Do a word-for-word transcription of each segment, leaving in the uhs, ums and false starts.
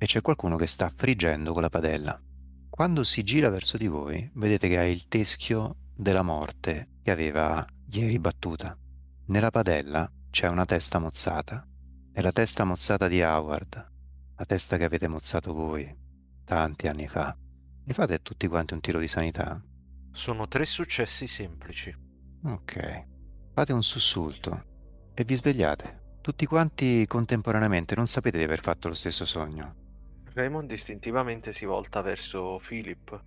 e c'è qualcuno che sta friggendo con la padella. Quando si gira verso di voi, vedete che ha il teschio della morte che aveva ieri Battuta. Nella padella c'è una testa mozzata. È la testa mozzata di Howard, la testa che avete mozzato voi tanti anni fa. Mi fate tutti quanti un tiro di sanità? Sono tre successi semplici. Ok. Fate un sussulto e vi svegliate. Tutti quanti contemporaneamente, non sapete di aver fatto lo stesso sogno. Raymond istintivamente si volta verso Philip.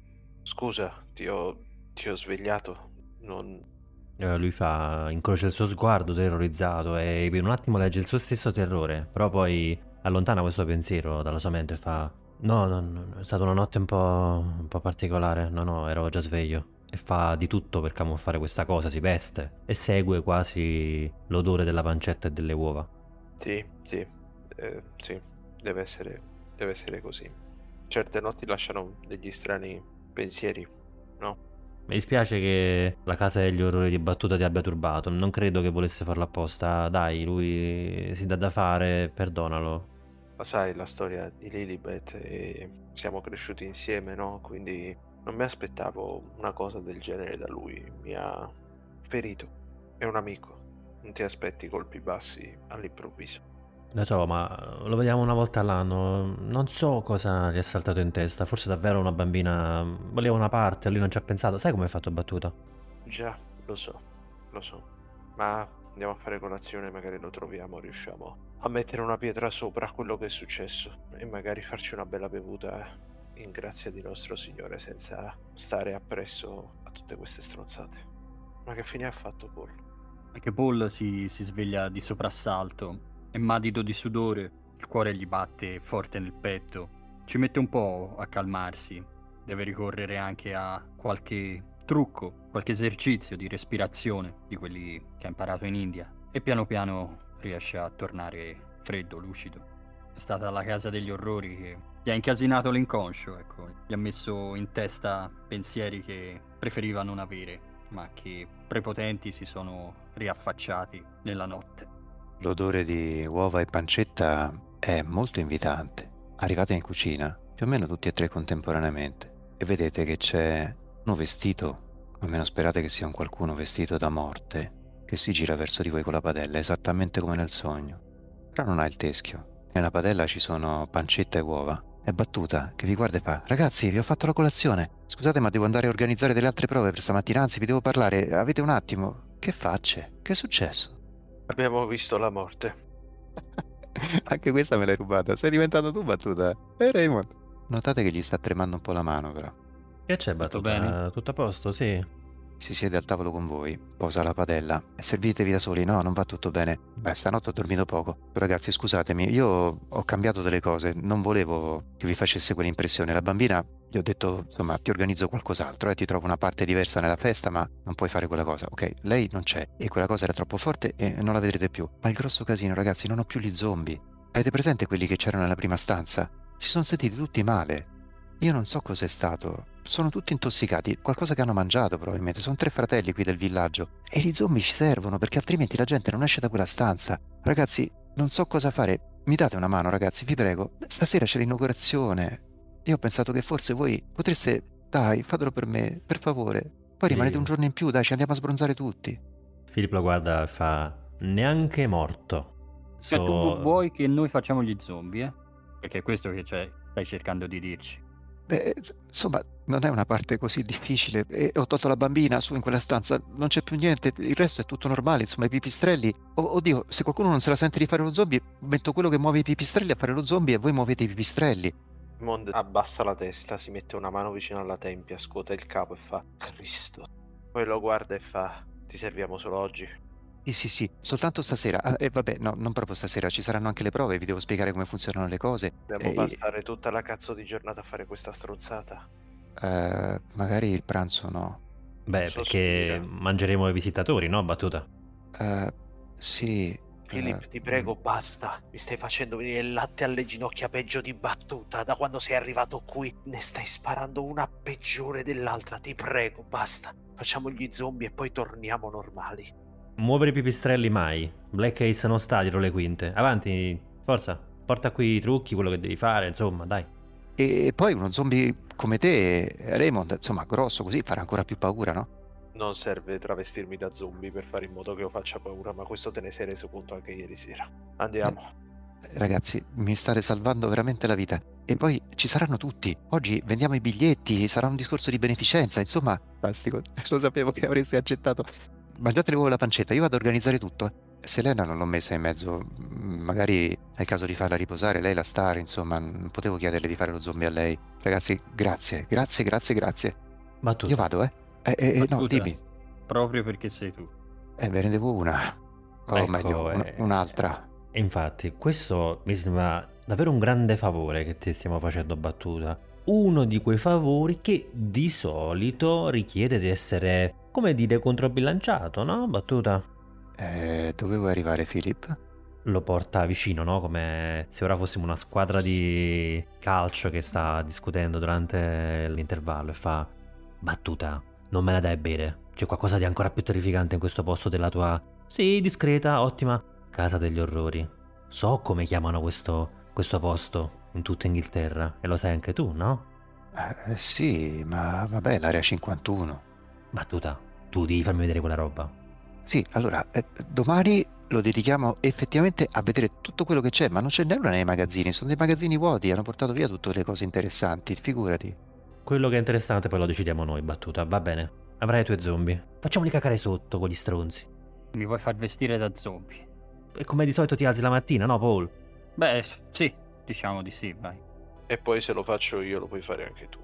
Scusa, ti ho, ti ho svegliato. Non... Eh, lui fa, incrocia il suo sguardo terrorizzato e per un attimo legge il suo stesso terrore, però poi allontana questo pensiero dalla sua mente e fa no, no, no, è stata una notte un po', un po' particolare, no, no, ero già sveglio. E fa di tutto per camuffare questa cosa, si veste e segue quasi l'odore della pancetta e delle uova. Sì, sì, eh, sì, deve essere, deve essere così. Certe notti lasciano degli strani pensieri, no? Mi dispiace che la casa degli orrori di Battuta ti abbia turbato, non credo che volesse farlo apposta, dai, lui si dà da fare, perdonalo. Ma sai la storia di Lilibet e siamo cresciuti insieme, no? Quindi... non mi aspettavo una cosa del genere da lui, mi ha ferito. È un amico, non ti aspetti colpi bassi all'improvviso. Lo so, ma lo vediamo una volta all'anno, non so cosa gli è saltato in testa, forse davvero una bambina voleva una parte, lui non ci ha pensato, sai come è fatto Battuta? Già, lo so, lo so, ma andiamo a fare colazione, magari lo troviamo, riusciamo a mettere una pietra sopra quello che è successo e magari farci una bella bevuta. In grazia di nostro Signore, senza stare appresso a tutte queste stronzate. Ma che fine ha fatto Paul? Anche Paul si, si sveglia di soprassalto, è madido di sudore, il cuore gli batte forte nel petto. Ci mette un po' a calmarsi, deve ricorrere anche a qualche trucco, qualche esercizio di respirazione di quelli che ha imparato in India e piano piano riesce a tornare freddo, lucido. È stata la casa degli orrori che gli ha incasinato l'inconscio, ecco, gli ha messo in testa pensieri che preferiva non avere, ma che prepotenti si sono riaffacciati nella notte. L'odore di uova e pancetta è molto invitante. Arrivate in cucina, più o meno tutti e tre contemporaneamente, e vedete che c'è uno vestito, almeno sperate che sia un qualcuno vestito da morte, che si gira verso di voi con la padella, esattamente come nel sogno, però non ha il teschio. Nella padella ci sono pancetta e uova. È Battuta che vi guarda e fa ragazzi, vi ho fatto la colazione. Scusate, ma devo andare a organizzare delle altre prove per stamattina, anzi vi devo parlare. Avete un attimo? Che facce? Che è successo? Abbiamo visto la morte. Anche questa me l'hai rubata. Sei diventato tu Battuta. E Raymond. Notate che gli sta tremando un po' la mano però. Che c'è Battuta? Bene. Tutto a posto, sì. Si siede al tavolo con voi, posa la padella. Servitevi da soli, no, non va tutto bene. Beh, stanotte ho dormito poco. Ragazzi, scusatemi, io ho cambiato delle cose. Non volevo che vi facesse quell'impressione. La bambina, gli ho detto, insomma, ti organizzo qualcos'altro, eh, ti trovo una parte diversa nella festa, ma non puoi fare quella cosa. Ok, lei non c'è, e quella cosa era troppo forte e non la vedrete più. Ma il grosso casino, ragazzi, non ho più gli zombie. Avete presente quelli che c'erano nella prima stanza? Si sono sentiti tutti male. Io non so cos'è stato. Sono tutti intossicati, qualcosa che hanno mangiato probabilmente. Sono tre fratelli qui del villaggio e gli zombie ci servono perché altrimenti la gente non esce da quella stanza. Ragazzi, non so cosa fare, mi date una mano ragazzi, vi prego. Stasera c'è l'inaugurazione, io ho pensato che forse voi potreste, dai, fatelo per me, per favore. Poi sì. Rimanete un giorno in più, dai, ci andiamo a sbronzare tutti. Filippo lo guarda e fa, neanche morto. So... Cioè, tu vuoi che noi facciamo gli zombie, eh? Perché è questo che c'è, stai cercando di dirci. Beh, insomma, non è una parte così difficile. E ho tolto la bambina su in quella stanza, non c'è più niente, il resto è tutto normale, insomma, i pipistrelli. Oh, oddio, se qualcuno non se la sente di fare lo zombie, metto quello che muove i pipistrelli a fare lo zombie e voi muovete i pipistrelli. Mond abbassa la testa, si mette una mano vicino alla tempia, scuote il capo e fa Cristo. Poi lo guarda e fa ti serviamo solo oggi. Sì, sì, sì, soltanto stasera. Ah, e vabbè, no, non proprio stasera, ci saranno anche le prove, vi devo spiegare come funzionano le cose. Dobbiamo e... passare tutta la cazzo di giornata a fare questa stronzata. Uh, magari il pranzo no. Beh, so perché sospira. Mangeremo i visitatori, no, Battuta? Uh, sì. Philip, uh, ti prego, um... basta. Mi stai facendo venire il latte alle ginocchia peggio di Battuta. Da quando sei arrivato qui ne stai sparando una peggiore dell'altra. Ti prego, basta. Facciamo gli zombie e poi torniamo normali. Muovere i pipistrelli mai. Black Ace non sta dietro le quinte. Avanti, forza. porta qui i trucchi, quello che devi fare, insomma, dai. E poi uno zombie come te, Raymond, insomma, grosso così, farà ancora più paura, no? Non serve travestirmi da zombie per fare in modo che io faccia paura, ma questo te ne sei reso conto anche ieri sera. Andiamo. Eh. Ragazzi, mi state salvando veramente la vita. E poi ci saranno tutti. Oggi vendiamo i biglietti, sarà un discorso di beneficenza, insomma. Fantastico, lo sapevo che avreste accettato. Mangiate le uova alla pancetta, io vado a organizzare tutto. Selena non l'ho messa in mezzo, magari è il caso di farla riposare, lei la star, insomma, non potevo chiederle di fare lo zombie a lei. Ragazzi, grazie, grazie, grazie, grazie. Ma tu? Io vado, eh? eh, eh no, tutta. Dimmi. Proprio perché sei tu. Eh, ve ne devo una. O ecco, meglio, eh... un'altra. Infatti, questo mi sembra davvero un grande favore che ti stiamo facendo, Battuta. Uno di quei favori che di solito richiede di essere, come dire, controbilanciato, no, Battuta? Eh, dove vuoi arrivare, Philip? Lo porta vicino, no? Come se ora fossimo una squadra di calcio che sta discutendo durante l'intervallo e fa: Battuta, non me la dai a bere. C'è qualcosa di ancora più terrificante in questo posto della tua... Sì, discreta, ottima... Casa degli orrori. So come chiamano questo, questo posto in tutta Inghilterra, e lo sai anche tu, no? Eh, sì, ma vabbè, l'area cinquantuno. Battuta, tu devi farmi vedere quella roba. Sì, allora, eh, domani lo dedichiamo effettivamente a vedere tutto quello che c'è, ma non c'è nulla nei magazzini, sono dei magazzini vuoti, hanno portato via tutte le cose interessanti, figurati. Quello che è interessante poi lo decidiamo noi, Battuta, va bene. Avrai i tuoi zombie. Facciamoli cacare sotto con gli stronzi. Mi vuoi far vestire da zombie? E come di solito ti alzi la mattina, no, Paul? Beh, sì, diciamo di sì, vai. E poi se lo faccio io lo puoi fare anche tu.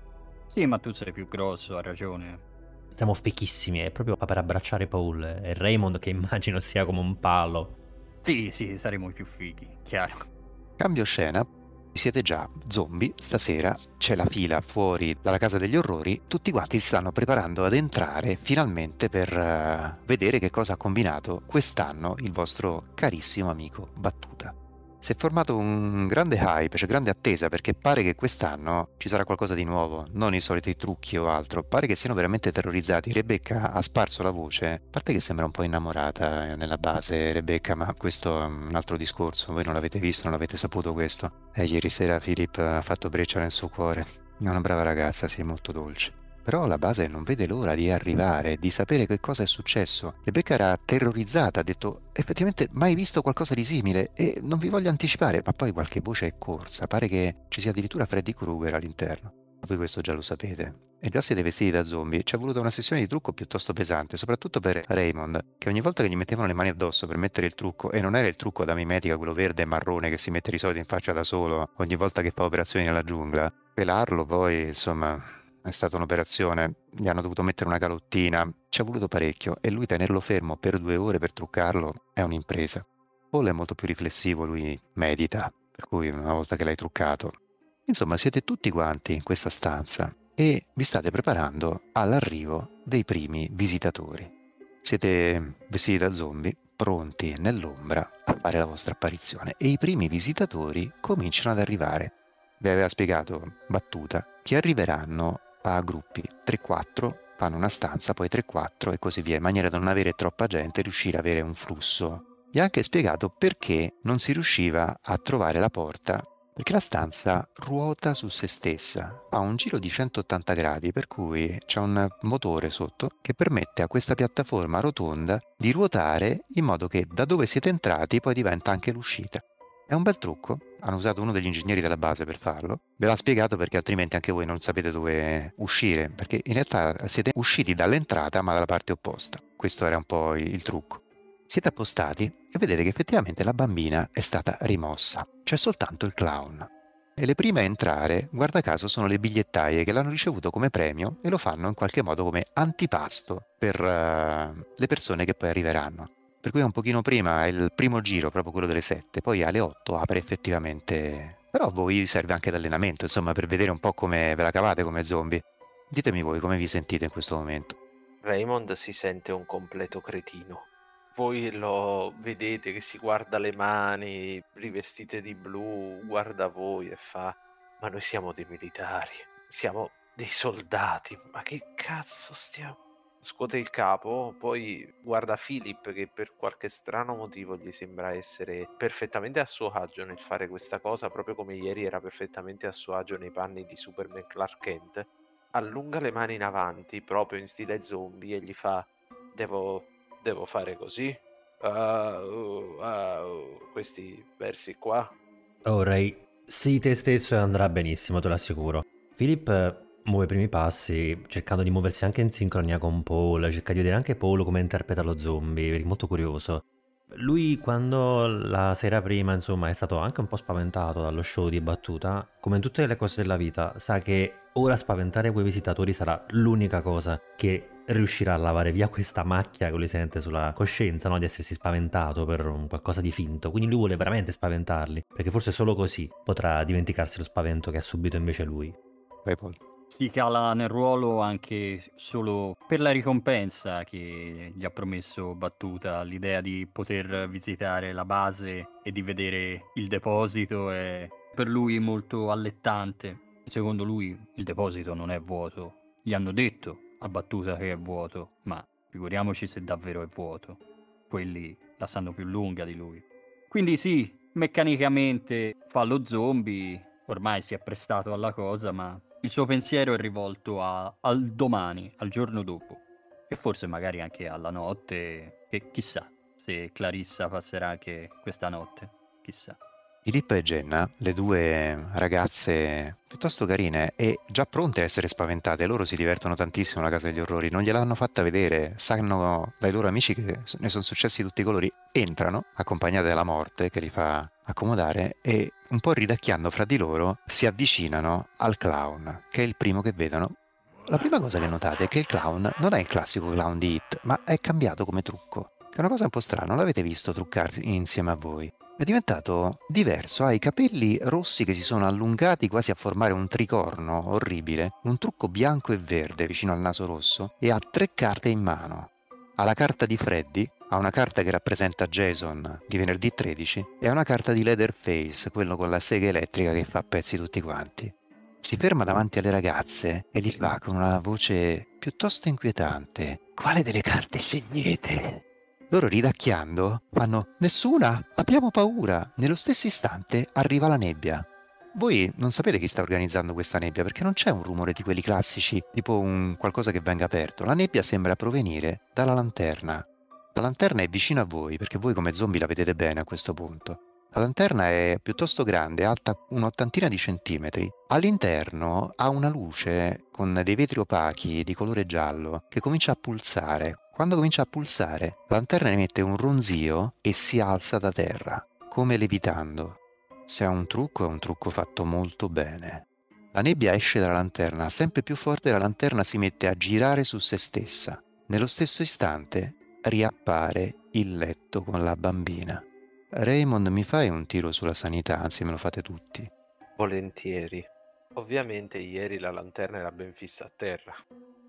Sì, ma tu sei più grosso, hai ragione. Siamo fichissimi, è proprio per abbracciare Paul e Raymond, che immagino sia come un palo. Sì, sì, saremo i più fighi, chiaro. Cambio scena, siete già zombie, stasera c'è la fila fuori dalla casa degli orrori, tutti quanti si stanno preparando ad entrare finalmente per uh, vedere che cosa ha combinato quest'anno il vostro carissimo amico Battuta. Si è formato un grande hype, cioè grande attesa, perché pare che quest'anno ci sarà qualcosa di nuovo, non i soliti trucchi o altro, pare che siano veramente terrorizzati. Rebecca ha sparso la voce, a parte che sembra un po' innamorata nella base Rebecca, ma questo è un altro discorso, voi non l'avete visto, non l'avete saputo questo. E ieri sera Philip ha fatto breccia nel suo cuore, è una brava ragazza, sì, molto dolce. Però la base non vede l'ora di arrivare, di sapere che cosa è successo. Rebecca era terrorizzata, ha detto effettivamente mai visto qualcosa di simile e non vi voglio anticipare, ma poi qualche voce è corsa, pare che ci sia addirittura Freddy Krueger all'interno. Voi questo già lo sapete. E già siete vestiti da zombie, ci è voluta una sessione di trucco piuttosto pesante, soprattutto per Raymond, che ogni volta che gli mettevano le mani addosso per mettere il trucco, e non era il trucco da mimetica, quello verde e marrone che si mette di solito in faccia da solo ogni volta che fa operazioni nella giungla, pelarlo poi, insomma... È stata un'operazione, gli hanno dovuto mettere una calottina, ci è voluto parecchio e lui tenerlo fermo per due ore per truccarlo è un'impresa. Paul è molto più riflessivo, lui medita, per cui una volta che l'hai truccato. Insomma, siete tutti quanti in questa stanza e vi state preparando all'arrivo dei primi visitatori. Siete vestiti da zombie, pronti nell'ombra a fare la vostra apparizione e i primi visitatori cominciano ad arrivare. Vi aveva spiegato Battuta che arriveranno a gruppi tre quattro, fanno una stanza, poi tre quattro e così via, in maniera da non avere troppa gente e riuscire ad avere un flusso. Gli ha anche spiegato perché non si riusciva a trovare la porta, perché la stanza ruota su se stessa, ha un giro di centottanta gradi, per cui c'è un motore sotto che permette a questa piattaforma rotonda di ruotare in modo che da dove siete entrati poi diventa anche l'uscita. È un bel trucco, hanno usato uno degli ingegneri della base per farlo, ve l'ha spiegato perché altrimenti anche voi non sapete dove uscire, perché in realtà siete usciti dall'entrata ma dalla parte opposta, questo era un po' il trucco. Siete appostati e vedete che effettivamente la bambina è stata rimossa, c'è soltanto il clown. E le prime a entrare, guarda caso, sono le bigliettaie che l'hanno ricevuto come premio e lo fanno in qualche modo come antipasto per uh, le persone che poi arriveranno. Per cui un pochino prima è il primo giro, proprio quello delle sette, poi alle otto apre effettivamente. Però voi serve anche d'allenamento, insomma, per vedere un po' come ve la cavate come zombie. Ditemi voi come vi sentite in questo momento. Raymond si sente un completo cretino. Voi lo vedete che si guarda le mani, rivestite di blu, guarda voi e fa: ma noi siamo dei militari, siamo dei soldati, ma che cazzo stiamo... scuote il capo, poi guarda Philip che per qualche strano motivo gli sembra essere perfettamente a suo agio nel fare questa cosa, proprio come ieri era perfettamente a suo agio nei panni di Superman Clark Kent. Allunga le mani in avanti proprio in stile zombie e gli fa: devo, devo fare così? Uh, uh, uh, questi versi qua. Oh Ray, sii te stesso e andrà benissimo, te lo assicuro. Philip muove i primi passi cercando di muoversi anche in sincronia con Paul, cerca di vedere anche Paul come interpreta lo zombie, è molto curioso. Lui quando la sera prima insomma è stato anche un po' spaventato dallo show di Battuta, come in tutte le cose della vita sa che ora spaventare quei visitatori sarà l'unica cosa che riuscirà a lavare via questa macchia che lui sente sulla coscienza, no? Di essersi spaventato per un qualcosa di finto, quindi lui vuole veramente spaventarli perché forse solo così potrà dimenticarsi lo spavento che ha subito invece lui. Vai Paul. Si cala nel ruolo anche solo per la ricompensa che gli ha promesso Battuta, l'idea di poter visitare la base e di vedere il deposito è per lui molto allettante. Secondo lui il deposito non è vuoto, gli hanno detto a Battuta che è vuoto, ma figuriamoci se davvero è vuoto, quelli la sanno più lunga di lui. Quindi sì, meccanicamente fa lo zombie, ormai si è prestato alla cosa, ma il suo pensiero è rivolto a, al domani, al giorno dopo, e forse magari anche alla notte, e chissà se Clarissa passerà anche questa notte, chissà. Filippa e Jenna, le due ragazze piuttosto carine e già pronte a essere spaventate, loro si divertono tantissimo alla Casa degli Orrori, non gliel'hanno fatta vedere, sanno dai loro amici che ne sono successi tutti i colori, entrano accompagnate dalla morte che li fa accomodare e un po' ridacchiando fra di loro si avvicinano al clown che è il primo che vedono. La prima cosa che notate è che il clown non è il classico clown di Hit, ma è cambiato come trucco. È una cosa un po' strana, non l'avete visto truccarsi insieme a voi. È diventato diverso, ha i capelli rossi che si sono allungati quasi a formare un tricorno orribile, un trucco bianco e verde vicino al naso rosso e ha tre carte in mano. Ha la carta di Freddy, ha una carta che rappresenta Jason di venerdì tredici e ha una carta di Leatherface, quello con la sega elettrica che fa a pezzi tutti quanti. Si ferma davanti alle ragazze e gli fa con una voce piuttosto inquietante: quale delle carte scegliete? Loro ridacchiando fanno: nessuna, abbiamo paura. Nello stesso istante arriva la nebbia. Voi non sapete chi sta organizzando questa nebbia perché non c'è un rumore di quelli classici, tipo un qualcosa che venga aperto. La nebbia sembra provenire dalla lanterna. La lanterna è vicina a voi perché voi come zombie la vedete bene a questo punto. La lanterna è piuttosto grande, alta un'ottantina di centimetri. All'interno ha una luce con dei vetri opachi di colore giallo che comincia a pulsare. Quando comincia a pulsare, la lanterna emette un ronzio e si alza da terra, come levitando. Se è un trucco, è un trucco fatto molto bene. La nebbia esce dalla lanterna, sempre più forte la lanterna si mette a girare su se stessa. Nello stesso istante riappare il letto con la bambina. Raymond, mi fai un tiro sulla sanità, anzi me lo fate tutti. Volentieri. Ovviamente ieri la lanterna era ben fissa a terra.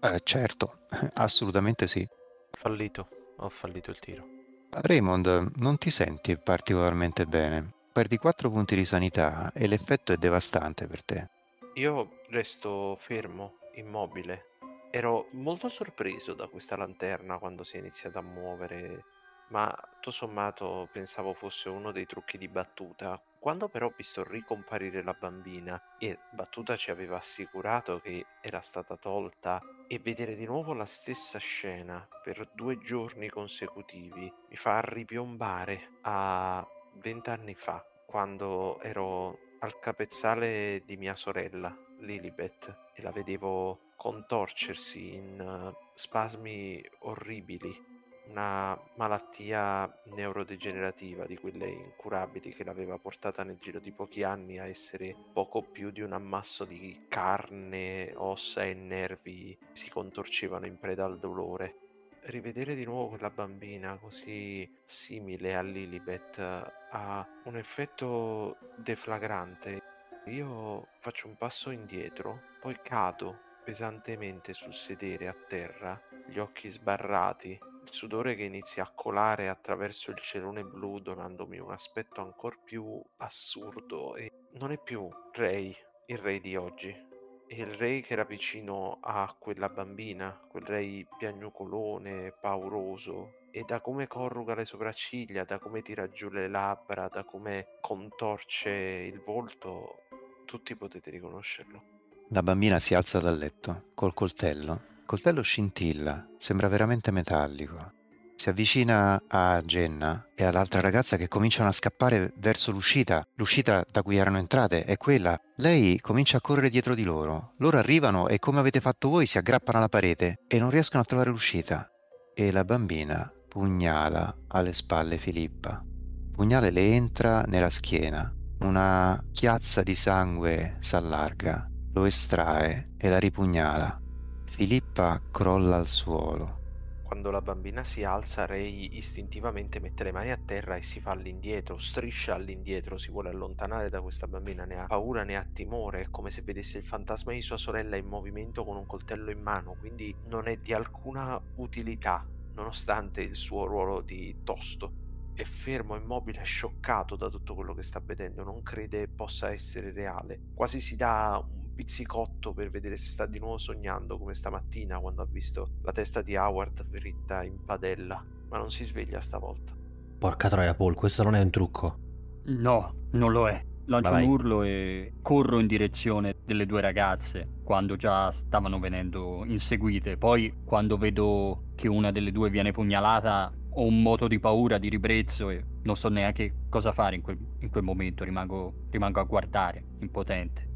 Eh, certo, assolutamente sì. Fallito, ho fallito il tiro. Raymond, non ti senti particolarmente bene. Perdi quattro punti di sanità e l'effetto è devastante per te. Io resto fermo, immobile. Ero molto sorpreso da questa lanterna quando si è iniziata a muovere, ma tutto sommato pensavo fosse uno dei trucchi di Battuta. Quando però ho visto ricomparire la bambina e Battuta ci aveva assicurato che era stata tolta, e vedere di nuovo la stessa scena per due giorni consecutivi mi fa ripiombare a vent'anni fa, quando ero al capezzale di mia sorella Lilibet e la vedevo contorcersi in spasmi orribili, una malattia neurodegenerativa di quelle incurabili che l'aveva portata nel giro di pochi anni a essere poco più di un ammasso di carne, ossa e nervi che si contorcevano in preda al dolore. Rivedere di nuovo quella bambina così simile a Lilibet ha un effetto deflagrante. Io faccio un passo indietro, poi cado pesantemente sul sedere a terra, gli occhi sbarrati, il sudore che inizia a colare attraverso il cerone blu donandomi un aspetto ancor più assurdo, e non è più Ray, il Ray di oggi, il re che era vicino a quella bambina, quel re piagnucolone, pauroso, e da come corruga le sopracciglia, da come tira giù le labbra, da come contorce il volto, tutti potete riconoscerlo. La bambina si alza dal letto col coltello. Il coltello scintilla, sembra veramente metallico. Si avvicina a Jenna e all'altra ragazza che cominciano a scappare verso l'uscita, l'uscita da cui erano entrate è quella. Lei comincia a correre dietro di loro, loro arrivano e come avete fatto voi si aggrappano alla parete e non riescono a trovare l'uscita. E la bambina pugnala alle spalle Filippa. Il pugnale le entra nella schiena, una chiazza di sangue s'allarga, lo estrae e la ripugnala. Filippa crolla al suolo. Quando la bambina si alza, Ray istintivamente mette le mani a terra e si fa all'indietro, striscia all'indietro, si vuole allontanare da questa bambina, ne ha paura, ne ha timore, è come se vedesse il fantasma di sua sorella in movimento con un coltello in mano, quindi non è di alcuna utilità, nonostante il suo ruolo di tosto. È fermo, immobile, scioccato da tutto quello che sta vedendo, non crede possa essere reale, quasi si dà un pizzicotto per vedere se sta di nuovo sognando come stamattina quando ha visto la testa di Howard dritta in padella, ma non si sveglia stavolta. Porca troia, Paul, questo non è un trucco. No, non lo è. Lancio un urlo e corro in direzione delle due ragazze quando già stavano venendo inseguite. Poi quando vedo che una delle due viene pugnalata ho un moto di paura, di ribrezzo e non so neanche cosa fare in quel, in quel momento, rimango, rimango a guardare, impotente.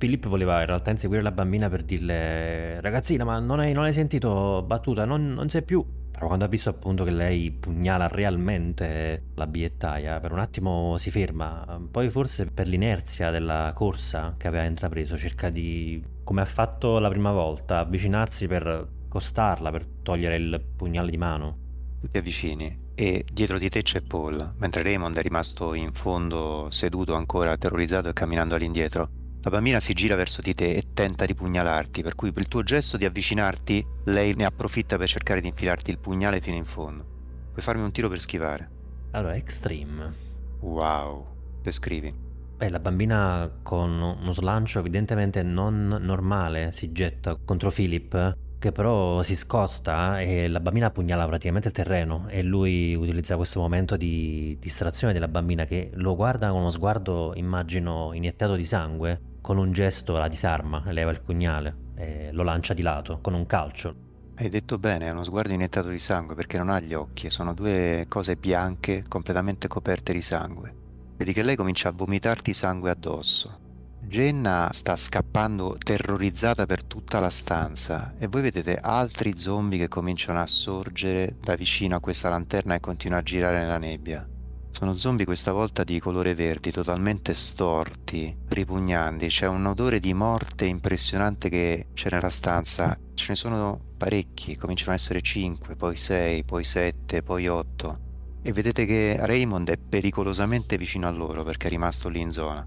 Philip voleva in realtà inseguire la bambina per dirle: ragazzina, ma non hai, non hai sentito Battuta, non, non sei più. Però quando ha visto appunto che lei pugnala realmente la bigliettaia, per un attimo si ferma, poi forse per l'inerzia della corsa che aveva intrapreso cerca di, come ha fatto la prima volta, avvicinarsi per accostarla, per togliere il pugnale di mano. Tu ti avvicini e dietro di te c'è Paul, mentre Raymond è rimasto in fondo seduto ancora terrorizzato e camminando all'indietro. La bambina si gira verso di te e tenta di pugnalarti, per cui per il tuo gesto di avvicinarti lei ne approfitta per cercare di infilarti il pugnale fino in fondo. Puoi farmi un tiro per schivare. Allora, extreme. Wow, descrivi. Beh, la bambina con uno slancio evidentemente non normale si getta contro Philip, che però si scosta e la bambina pugnala praticamente il terreno e lui utilizza questo momento di distrazione della bambina che lo guarda con uno sguardo, immagino, iniettato di sangue. Con un gesto la disarma, leva il pugnale e lo lancia di lato con un calcio. Hai detto bene, è uno sguardo iniettato di sangue perché non ha gli occhi, sono due cose bianche completamente coperte di sangue. Vedi che lei comincia a vomitarti sangue addosso. Jenna sta scappando terrorizzata per tutta la stanza e voi vedete altri zombie che cominciano a sorgere da vicino a questa lanterna e continuano a girare nella nebbia. Sono zombie questa volta di colore verdi, totalmente storti, ripugnanti, c'è un odore di morte impressionante che c'è nella stanza, ce ne sono parecchi, cominciano ad essere cinque, poi sei, poi sette, poi otto e vedete che Raymond è pericolosamente vicino a loro perché è rimasto lì in zona.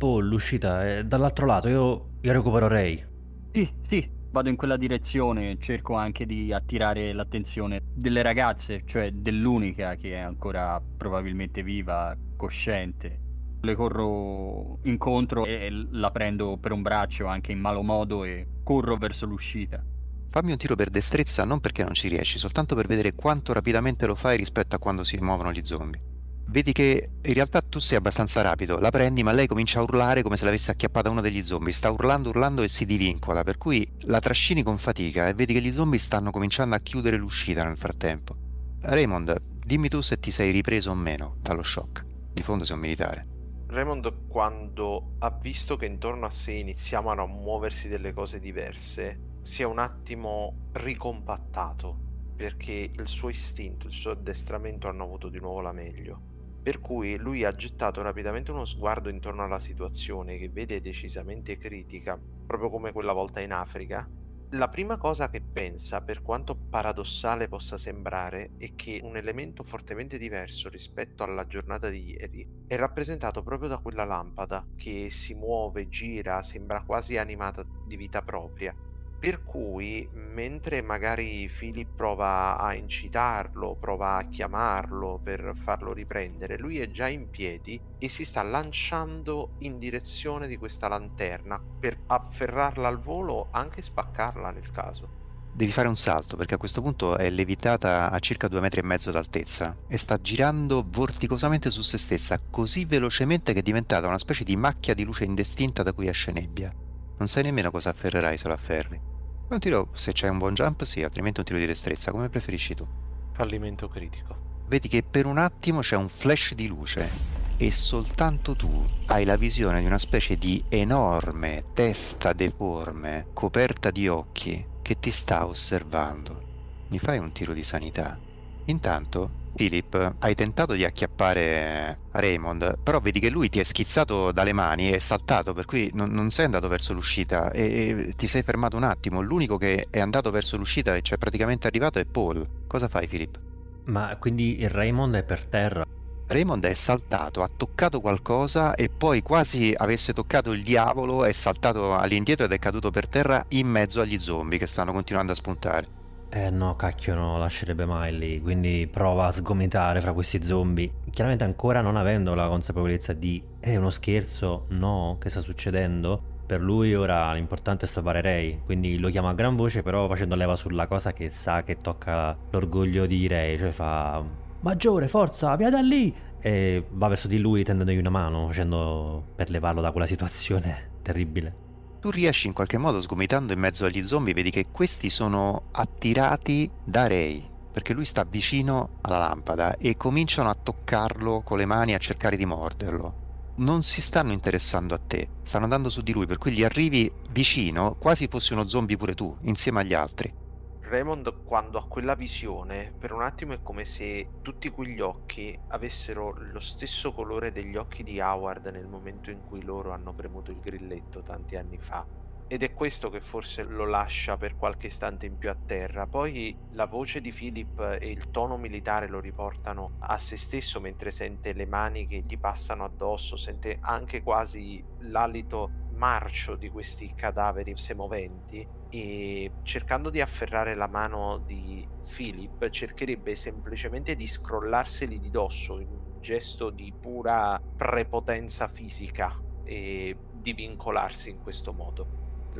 Oh, l'uscita è dall'altro lato, io, io recupero Ray. Sì, sì, vado in quella direzione, cerco anche di attirare l'attenzione delle ragazze, cioè dell'unica che è ancora probabilmente viva, cosciente. Le corro incontro e la prendo per un braccio anche in malo modo e corro verso l'uscita. Fammi un tiro per destrezza, non perché non ci riesci, soltanto per vedere quanto rapidamente lo fai rispetto a quando si muovono gli zombie. Vedi che in realtà tu sei abbastanza rapido, la prendi ma lei comincia a urlare come se l'avesse acchiappata uno degli zombie, sta urlando urlando e si divincola, per cui la trascini con fatica e vedi che gli zombie stanno cominciando a chiudere l'uscita nel frattempo. Raymond, dimmi tu se ti sei ripreso o meno dallo shock, di fondo sei un militare. Raymond, quando ha visto che intorno a sé iniziavano a muoversi delle cose diverse, si è un attimo ricompattato perché il suo istinto, il suo addestramento hanno avuto di nuovo la meglio. Per cui lui ha gettato rapidamente uno sguardo intorno alla situazione che vede decisamente critica, proprio come quella volta in Africa. La prima cosa che pensa, per quanto paradossale possa sembrare, è che un elemento fortemente diverso rispetto alla giornata di ieri è rappresentato proprio da quella lampada che si muove, gira, sembra quasi animata di vita propria. Per cui, mentre magari Philip prova a incitarlo, prova a chiamarlo per farlo riprendere, lui è già in piedi e si sta lanciando in direzione di questa lanterna per afferrarla al volo, anche spaccarla nel caso. Devi fare un salto, perché a questo punto è levitata a circa due metri e mezzo d'altezza e sta girando vorticosamente su se stessa così velocemente che è diventata una specie di macchia di luce indistinta da cui esce nebbia. Non sai nemmeno cosa afferrerai se la afferri. È un tiro, se c'è un buon jump, sì, altrimenti un tiro di destrezza, come preferisci tu. Fallimento critico. Vedi che per un attimo c'è un flash di luce e soltanto tu hai la visione di una specie di enorme testa deforme coperta di occhi che ti sta osservando. Mi fai un tiro di sanità. Intanto, Philip, hai tentato di acchiappare Raymond, però vedi che lui ti è schizzato dalle mani e è saltato, per cui non, non sei andato verso l'uscita e, e ti sei fermato un attimo. L'unico che è andato verso l'uscita e c'è praticamente arrivato è Paul. Cosa fai, Philip? Ma quindi il Raymond è per terra? Raymond è saltato, ha toccato qualcosa e poi quasi avesse toccato il diavolo è saltato all'indietro ed è caduto per terra in mezzo agli zombie che stanno continuando a spuntare. Eh no, cacchio, no, lascerebbe mai lì, quindi prova a sgomitare fra questi zombie. Chiaramente ancora non avendo la consapevolezza di è uno scherzo, no, che sta succedendo? Per lui ora l'importante è salvare Ray, quindi lo chiama a gran voce però facendo leva sulla cosa che sa che tocca l'orgoglio di Ray, cioè fa maggiore, forza, via da lì! E va verso di lui tendendogli una mano, facendo per levarlo da quella situazione terribile. Tu riesci in qualche modo, sgomitando in mezzo agli zombie, vedi che questi sono attirati da Ray, perché lui sta vicino alla lampada e cominciano a toccarlo con le mani, a cercare di morderlo. Non si stanno interessando a te, stanno andando su di lui, per cui gli arrivi vicino, quasi fossi uno zombie pure tu, insieme agli altri. Raymond, quando ha quella visione, per un attimo è come se tutti quegli occhi avessero lo stesso colore degli occhi di Howard nel momento in cui loro hanno premuto il grilletto tanti anni fa, ed è questo che forse lo lascia per qualche istante in più a terra. Poi la voce di Philip e il tono militare lo riportano a se stesso, mentre sente le mani che gli passano addosso, sente anche quasi l'alito marcio di questi cadaveri semoventi, e cercando di afferrare la mano di Philip cercherebbe semplicemente di scrollarseli di dosso in un gesto di pura prepotenza fisica e di vincolarsi in questo modo.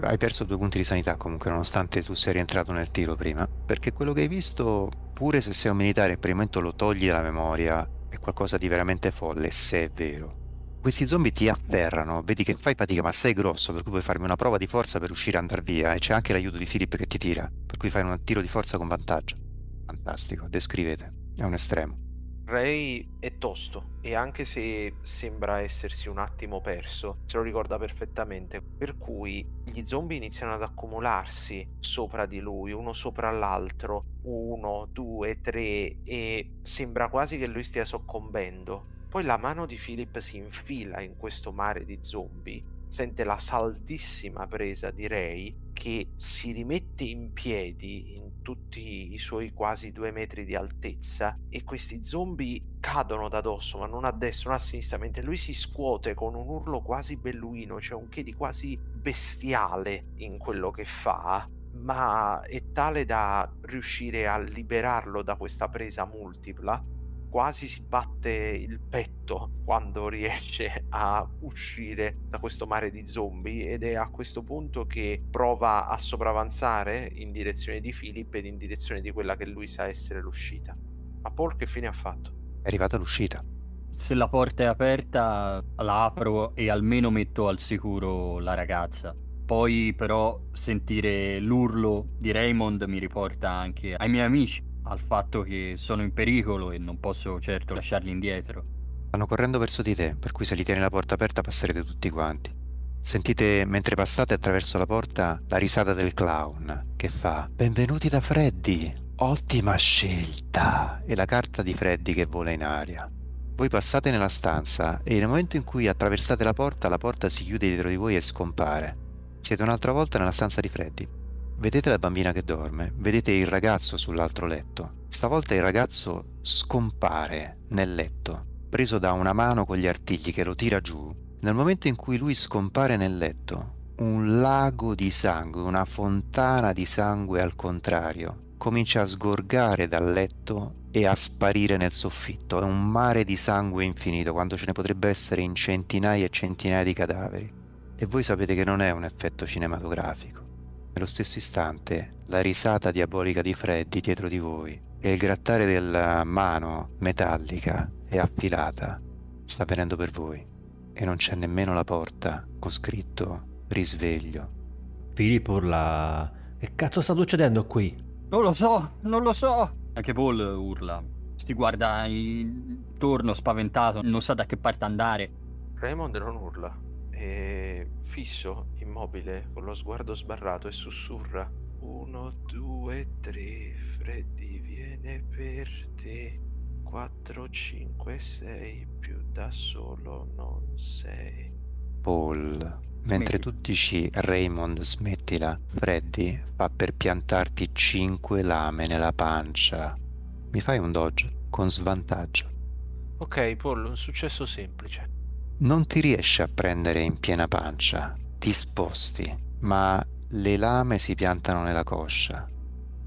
Hai perso due punti di sanità comunque, nonostante tu sia rientrato nel tiro prima, perché quello che hai visto, pure se sei un militare, per il momento lo togli dalla memoria, è qualcosa di veramente folle, se è vero. Questi zombie ti afferrano, vedi che fai fatica ma sei grosso, per cui puoi farmi una prova di forza per riuscire a andare via, e c'è anche l'aiuto di Philip che ti tira, per cui fai un tiro di forza con vantaggio. Fantastico, descrivete, è un estremo. Ray è tosto e anche se sembra essersi un attimo perso, se lo ricorda perfettamente, per cui gli zombie iniziano ad accumularsi sopra di lui, uno sopra l'altro, uno, due, tre, e sembra quasi che lui stia soccombendo. Poi la mano di Philip si infila in questo mare di zombie, sente la saldissima presa di Ray che si rimette in piedi in tutti i suoi quasi due metri di altezza, e questi zombie cadono da dosso, ma non a destra, non a sinistra, mentre lui si scuote con un urlo quasi belluino, c'è cioè un che di quasi bestiale in quello che fa, ma è tale da riuscire a liberarlo da questa presa multipla. Quasi si batte il petto quando riesce a uscire da questo mare di zombie, ed è a questo punto che prova a sopravanzare in direzione di Philip ed in direzione di quella che lui sa essere l'uscita. Ma Paul che fine ha fatto? È arrivata l'uscita. Se la porta è aperta la apro e almeno metto al sicuro la ragazza. Poi però sentire l'urlo di Raymond mi riporta anche ai miei amici, al fatto che sono in pericolo e non posso certo lasciarli indietro. Stanno correndo verso di te, per cui se li tieni la porta aperta passerete tutti quanti. Sentite, mentre passate attraverso la porta, la risata del clown che fa "Benvenuti da Freddy, ottima scelta!" e la carta di Freddy che vola in aria. Voi passate nella stanza e nel momento in cui attraversate la porta, la porta si chiude dietro di voi e scompare. Siete un'altra volta nella stanza di Freddy. Vedete la bambina che dorme, vedete il ragazzo sull'altro letto. Stavolta il ragazzo scompare nel letto, preso da una mano con gli artigli che lo tira giù. Nel momento in cui lui scompare nel letto, un lago di sangue, una fontana di sangue al contrario, comincia a sgorgare dal letto e a sparire nel soffitto. È un mare di sangue infinito, quando ce ne potrebbe essere in centinaia e centinaia di cadaveri. E voi sapete che non è un effetto cinematografico. Nello stesso istante, la risata diabolica di Freddy dietro di voi e il grattare della mano metallica e affilata sta venendo per voi. E non c'è nemmeno la porta con scritto risveglio. Filippo urla: che cazzo sta succedendo qui? Non lo so, non lo so. Anche Paul urla. Si guarda intorno spaventato, non sa da che parte andare. Raymond non urla, è fisso, immobile, con lo sguardo sbarrato e sussurra: uno, due, tre, Freddy viene per te. Quattro, cinque, sei, più da solo non sei. Paul, mentre tu dici Raymond smettila, Freddy fa per piantarti cinque lame nella pancia. Mi fai un dodge con svantaggio. Ok Paul, un successo semplice. Non ti riesci a prendere in piena pancia, ti sposti, ma le lame si piantano nella coscia.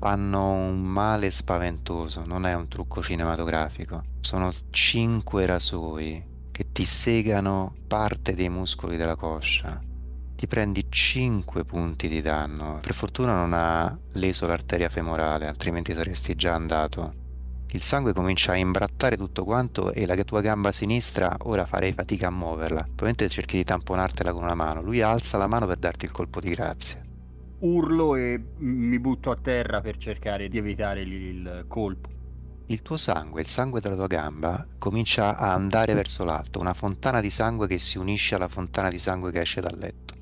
Fanno un male spaventoso, non è un trucco cinematografico. Sono cinque rasoi che ti segano parte dei muscoli della coscia. Ti prendi cinque punti di danno. Per fortuna non ha leso l'arteria femorale, altrimenti saresti già andato. Il sangue comincia a imbrattare tutto quanto e la tua gamba sinistra ora farei fatica a muoverla. Probabilmente cerchi di tamponartela con una mano. Lui alza la mano per darti il colpo di grazia. Urlo e mi butto a terra per cercare di evitare il colpo. Il tuo sangue, il sangue della tua gamba, comincia a andare verso l'alto, una fontana di sangue che si unisce alla fontana di sangue che esce dal letto.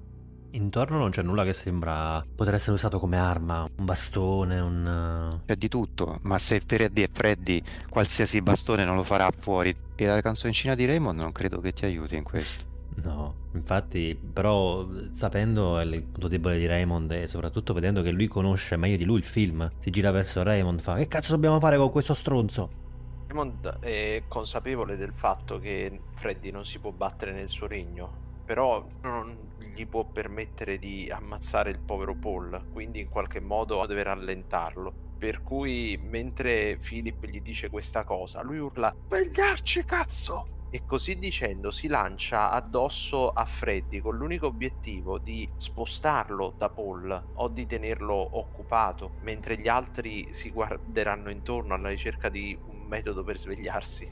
Intorno non c'è nulla che sembra poter essere usato come arma, un bastone, un... C'è di tutto, ma se Freddy è Freddy, qualsiasi bastone non lo farà fuori. E la canzoncina di Raymond non credo che ti aiuti in questo. No, infatti, però sapendo il punto debole di Raymond e soprattutto vedendo che lui conosce meglio di lui il film, si gira verso Raymond e fa: che cazzo dobbiamo fare con questo stronzo? Raymond è consapevole del fatto che Freddy non si può battere nel suo regno, però non gli può permettere di ammazzare il povero Paul, quindi in qualche modo deve rallentarlo. Per cui mentre Philip gli dice questa cosa, lui urla: svegliarci cazzo! E così dicendo si lancia addosso a Freddy con l'unico obiettivo di spostarlo da Paul o di tenerlo occupato, mentre gli altri si guarderanno intorno alla ricerca di un metodo per svegliarsi.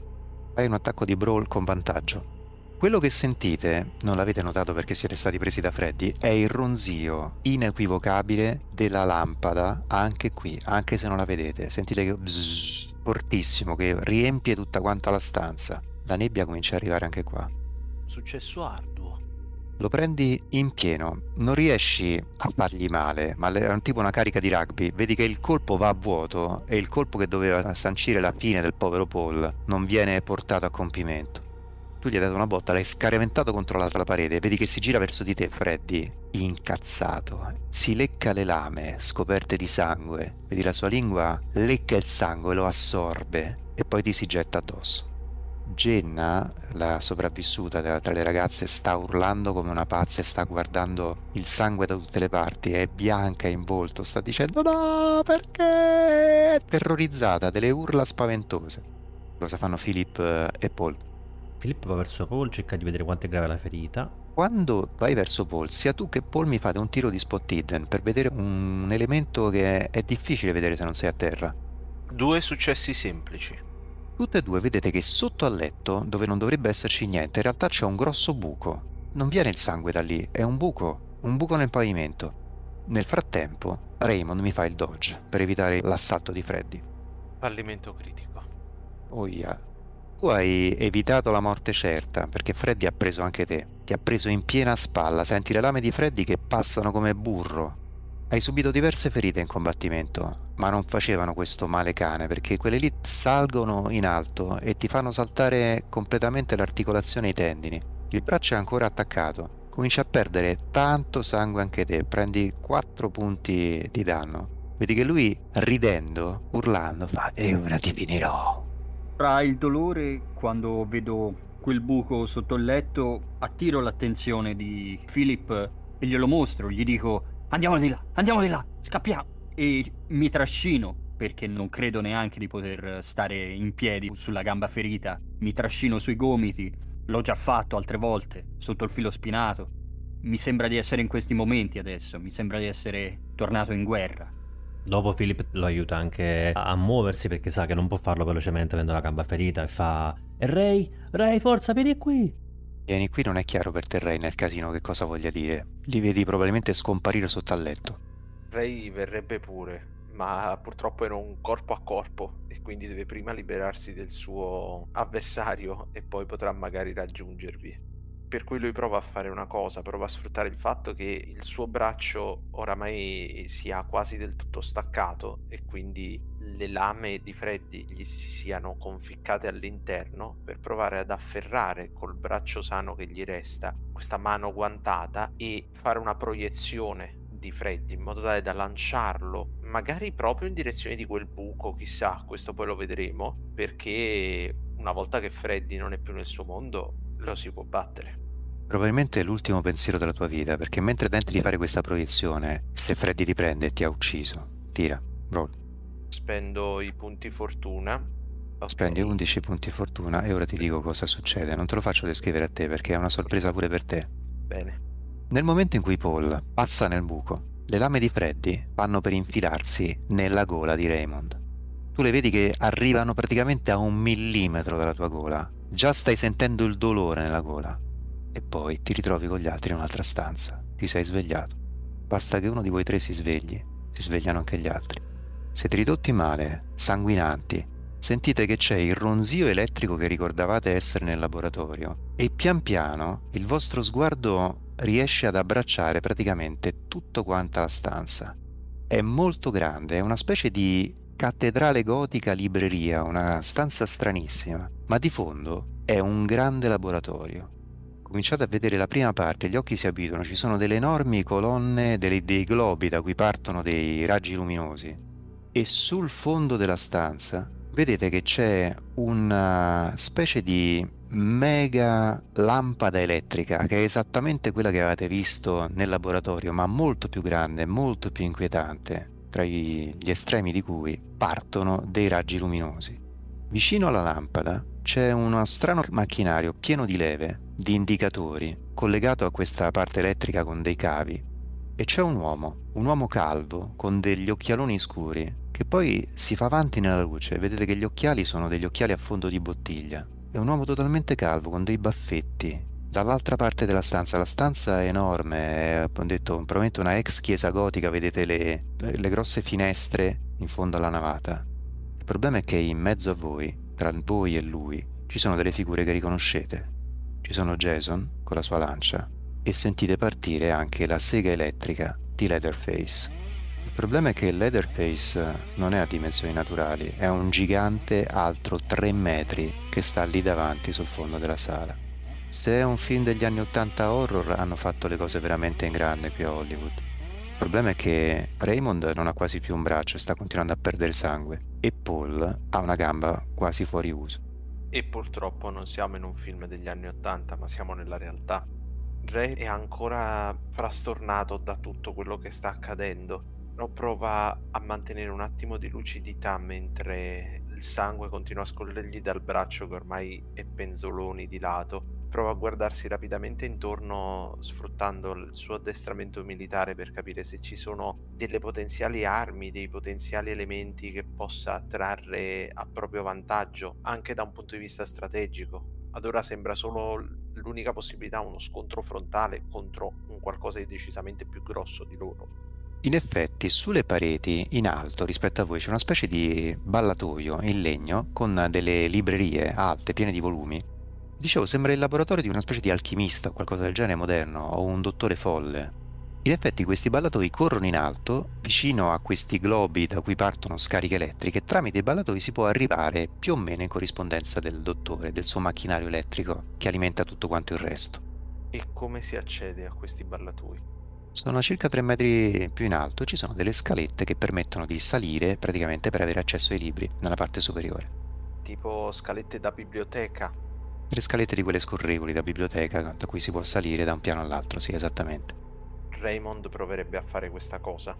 Hai un attacco di brawl con vantaggio. Quello che sentite, non l'avete notato perché siete stati presi da Freddy, è il ronzio inequivocabile della lampada, anche qui, anche se non la vedete. Sentite che bzzz, fortissimo, che riempie tutta quanta la stanza. La nebbia comincia ad arrivare anche qua. Successo arduo. Lo prendi in pieno, non riesci a fargli male, ma è un tipo una carica di rugby. Vedi che il colpo va a vuoto e il colpo che doveva sancire la fine del povero Paul non viene portato a compimento. Tu gli hai dato una botta, l'hai scaraventato contro l'altra parete, vedi che si gira verso di te Freddy, incazzato. Si lecca le lame scoperte di sangue, vedi la sua lingua lecca il sangue, lo assorbe e poi ti si getta addosso. Jenna, la sopravvissuta tra le ragazze, sta urlando come una pazza e sta guardando il sangue da tutte le parti, è bianca in volto, sta dicendo no, perché? È terrorizzata, delle urla spaventose. Cosa fanno Philip e Paul? Philip va verso Paul, cerca di vedere quanto è grave la ferita. Quando vai verso Paul, sia tu che Paul mi fate un tiro di spot hidden per vedere un elemento che è difficile vedere se non sei a terra. Due successi semplici. Tutte e due vedete che sotto al letto, dove non dovrebbe esserci niente, in realtà c'è un grosso buco. Non viene il sangue da lì, è un buco, un buco nel pavimento. Nel frattempo, Raymond mi fa il dodge per evitare l'assalto di Freddy. Fallimento critico. Oia, tu hai evitato la morte certa, perché Freddy ha preso anche te. Ti ha preso in piena spalla, senti le lame di Freddy che passano come burro. Hai subito diverse ferite in combattimento, ma non facevano questo male cane, perché quelle lì salgono in alto e ti fanno saltare completamente l'articolazione e i tendini. Il braccio è ancora attaccato, cominci a perdere tanto sangue anche te, prendi quattro punti di danno. Vedi che lui, ridendo, urlando, fa: e ora ti finirò. Tra il dolore, quando vedo quel buco sotto il letto, attiro l'attenzione di Philip e glielo mostro, gli dico andiamo di là, andiamo di là, scappiamo, e mi trascino, perché non credo neanche di poter stare in piedi sulla gamba ferita, mi trascino sui gomiti, l'ho già fatto altre volte, sotto il filo spinato. Mi sembra di essere in questi momenti adesso, mi sembra di essere tornato in guerra. Dopo Philip lo aiuta anche a muoversi, perché sa che non può farlo velocemente avendo la gamba ferita, e fa e Ray, Ray forza vieni qui. Vieni qui non è chiaro per te Ray nel casino che cosa voglia dire, li vedi probabilmente scomparire sotto al letto. Ray verrebbe pure, ma purtroppo era un corpo a corpo e quindi deve prima liberarsi del suo avversario e poi potrà magari raggiungervi. Per cui lui prova a fare una cosa, prova a sfruttare il fatto che il suo braccio oramai sia quasi del tutto staccato e quindi le lame di Freddy gli si siano conficcate all'interno, per provare ad afferrare col braccio sano che gli resta questa mano guantata e fare una proiezione di Freddy in modo tale da lanciarlo magari proprio in direzione di quel buco, chissà, questo poi lo vedremo, perché una volta che Freddy non è più nel suo mondo lo si può battere. Probabilmente è l'ultimo pensiero della tua vita, perché mentre tenti di fare questa proiezione, se Freddy ti prende ti ha ucciso. Tira, roll. Spendo i punti fortuna. Okay. Spendi undici punti fortuna e ora ti dico cosa succede. Non te lo faccio descrivere a te perché è una sorpresa pure per te. Bene. Nel momento in cui Paul passa nel buco, le lame di Freddy vanno per infilarsi nella gola di Raymond. Tu le vedi che arrivano praticamente a un millimetro dalla tua gola. Già stai sentendo il dolore nella gola e poi ti ritrovi con gli altri in un'altra stanza. Ti sei svegliato. Basta che uno di voi tre si svegli, si svegliano anche gli altri. Siete ridotti male, sanguinanti. Sentite che c'è il ronzio elettrico che ricordavate essere nel laboratorio e pian piano il vostro sguardo riesce ad abbracciare praticamente tutta quanta la stanza. È molto grande, è una specie di cattedrale gotica libreria, una stanza stranissima, ma di fondo è un grande laboratorio. Cominciate a vedere la prima parte, gli occhi si abituano, ci sono delle enormi colonne, dei, dei globi da cui partono dei raggi luminosi, e sul fondo della stanza vedete che c'è una specie di mega lampada elettrica che è esattamente quella che avevate visto nel laboratorio, ma molto più grande, molto più inquietante, tra gli estremi di cui partono dei raggi luminosi. Vicino alla lampada c'è uno strano macchinario pieno di leve, di indicatori, collegato a questa parte elettrica con dei cavi, e c'è un uomo, un uomo calvo con degli occhialoni scuri che poi si fa avanti nella luce. Vedete che gli occhiali sono degli occhiali a fondo di bottiglia. È un uomo totalmente calvo con dei baffetti. Dall'altra parte della stanza, la stanza è enorme, è, ho detto, probabilmente una ex chiesa gotica, vedete le, le grosse finestre in fondo alla navata. Il problema è che in mezzo a voi, tra voi e lui, ci sono delle figure che riconoscete. Ci sono Jason con la sua lancia e sentite partire anche la sega elettrica di Leatherface. Il problema è che Leatherface non è a dimensioni naturali, è un gigante altro tre metri che sta lì davanti sul fondo della sala. Se è un film degli anni ottanta horror, hanno fatto le cose veramente in grande qui a Hollywood. Il problema è che Raymond non ha quasi più un braccio e sta continuando a perdere sangue, e Paul ha una gamba quasi fuori uso. E purtroppo non siamo in un film degli anni ottanta, ma siamo nella realtà. Ray è ancora frastornato da tutto quello che sta accadendo, però prova a mantenere un attimo di lucidità mentre il sangue continua a scorrergli dal braccio che ormai è penzoloni di lato. Prova a guardarsi rapidamente intorno sfruttando il suo addestramento militare per capire se ci sono delle potenziali armi, dei potenziali elementi che possa trarre a proprio vantaggio, anche da un punto di vista strategico. Ad ora sembra solo l'unica possibilità uno scontro frontale contro un qualcosa di decisamente più grosso di loro. In effetti sulle pareti in alto rispetto a voi c'è una specie di ballatoio in legno con delle librerie alte piene di volumi. Dicevo, sembra il laboratorio di una specie di alchimista o qualcosa del genere moderno, o un dottore folle. In effetti questi ballatoi corrono in alto, vicino a questi globi da cui partono scariche elettriche, e tramite i ballatoi si può arrivare più o meno in corrispondenza del dottore, del suo macchinario elettrico che alimenta tutto quanto il resto. E come si accede a questi ballatoi? Sono a circa tre metri più in alto e ci sono delle scalette che permettono di salire praticamente per avere accesso ai libri nella parte superiore. Tipo scalette da biblioteca? Le scalette di quelle scorrevoli da biblioteca da cui si può salire da un piano all'altro, sì, esattamente. Raymond proverebbe a fare questa cosa,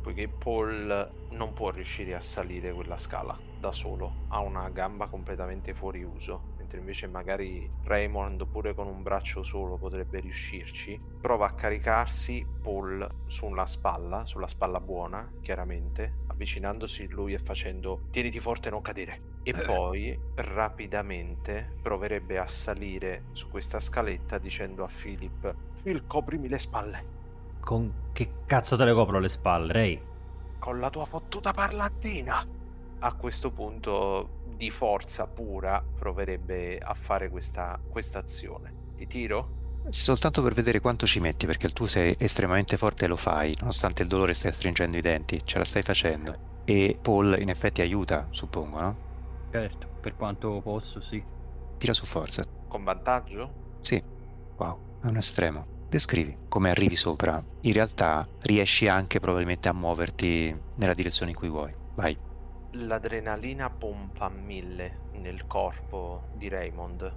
poiché Paul non può riuscire a salire quella scala da solo, ha una gamba completamente fuori uso, mentre invece magari Raymond pure con un braccio solo potrebbe riuscirci. Prova a caricarsi Paul sulla spalla, sulla spalla buona chiaramente, avvicinandosi lui e facendo tieniti forte non cadere, e poi rapidamente proverebbe a salire su questa scaletta dicendo a Philip: Phil, coprimi le spalle. Con che cazzo te le copro le spalle, Ray? Con la tua fottuta parlantina. A questo punto, di forza pura, proverebbe a fare questa questa azione. Ti tiro? Soltanto per vedere quanto ci metti, perché il tuo sei estremamente forte e lo fai, nonostante il dolore stai stringendo i denti, ce la stai facendo. E Paul in effetti aiuta, suppongo, no? Certo, per quanto posso, sì. Tira su forza. Con vantaggio? Sì. Wow, è un estremo. Descrivi come arrivi sopra. In realtà riesci anche probabilmente a muoverti nella direzione in cui vuoi. Vai. L'adrenalina pompa a mille nel corpo di Raymond.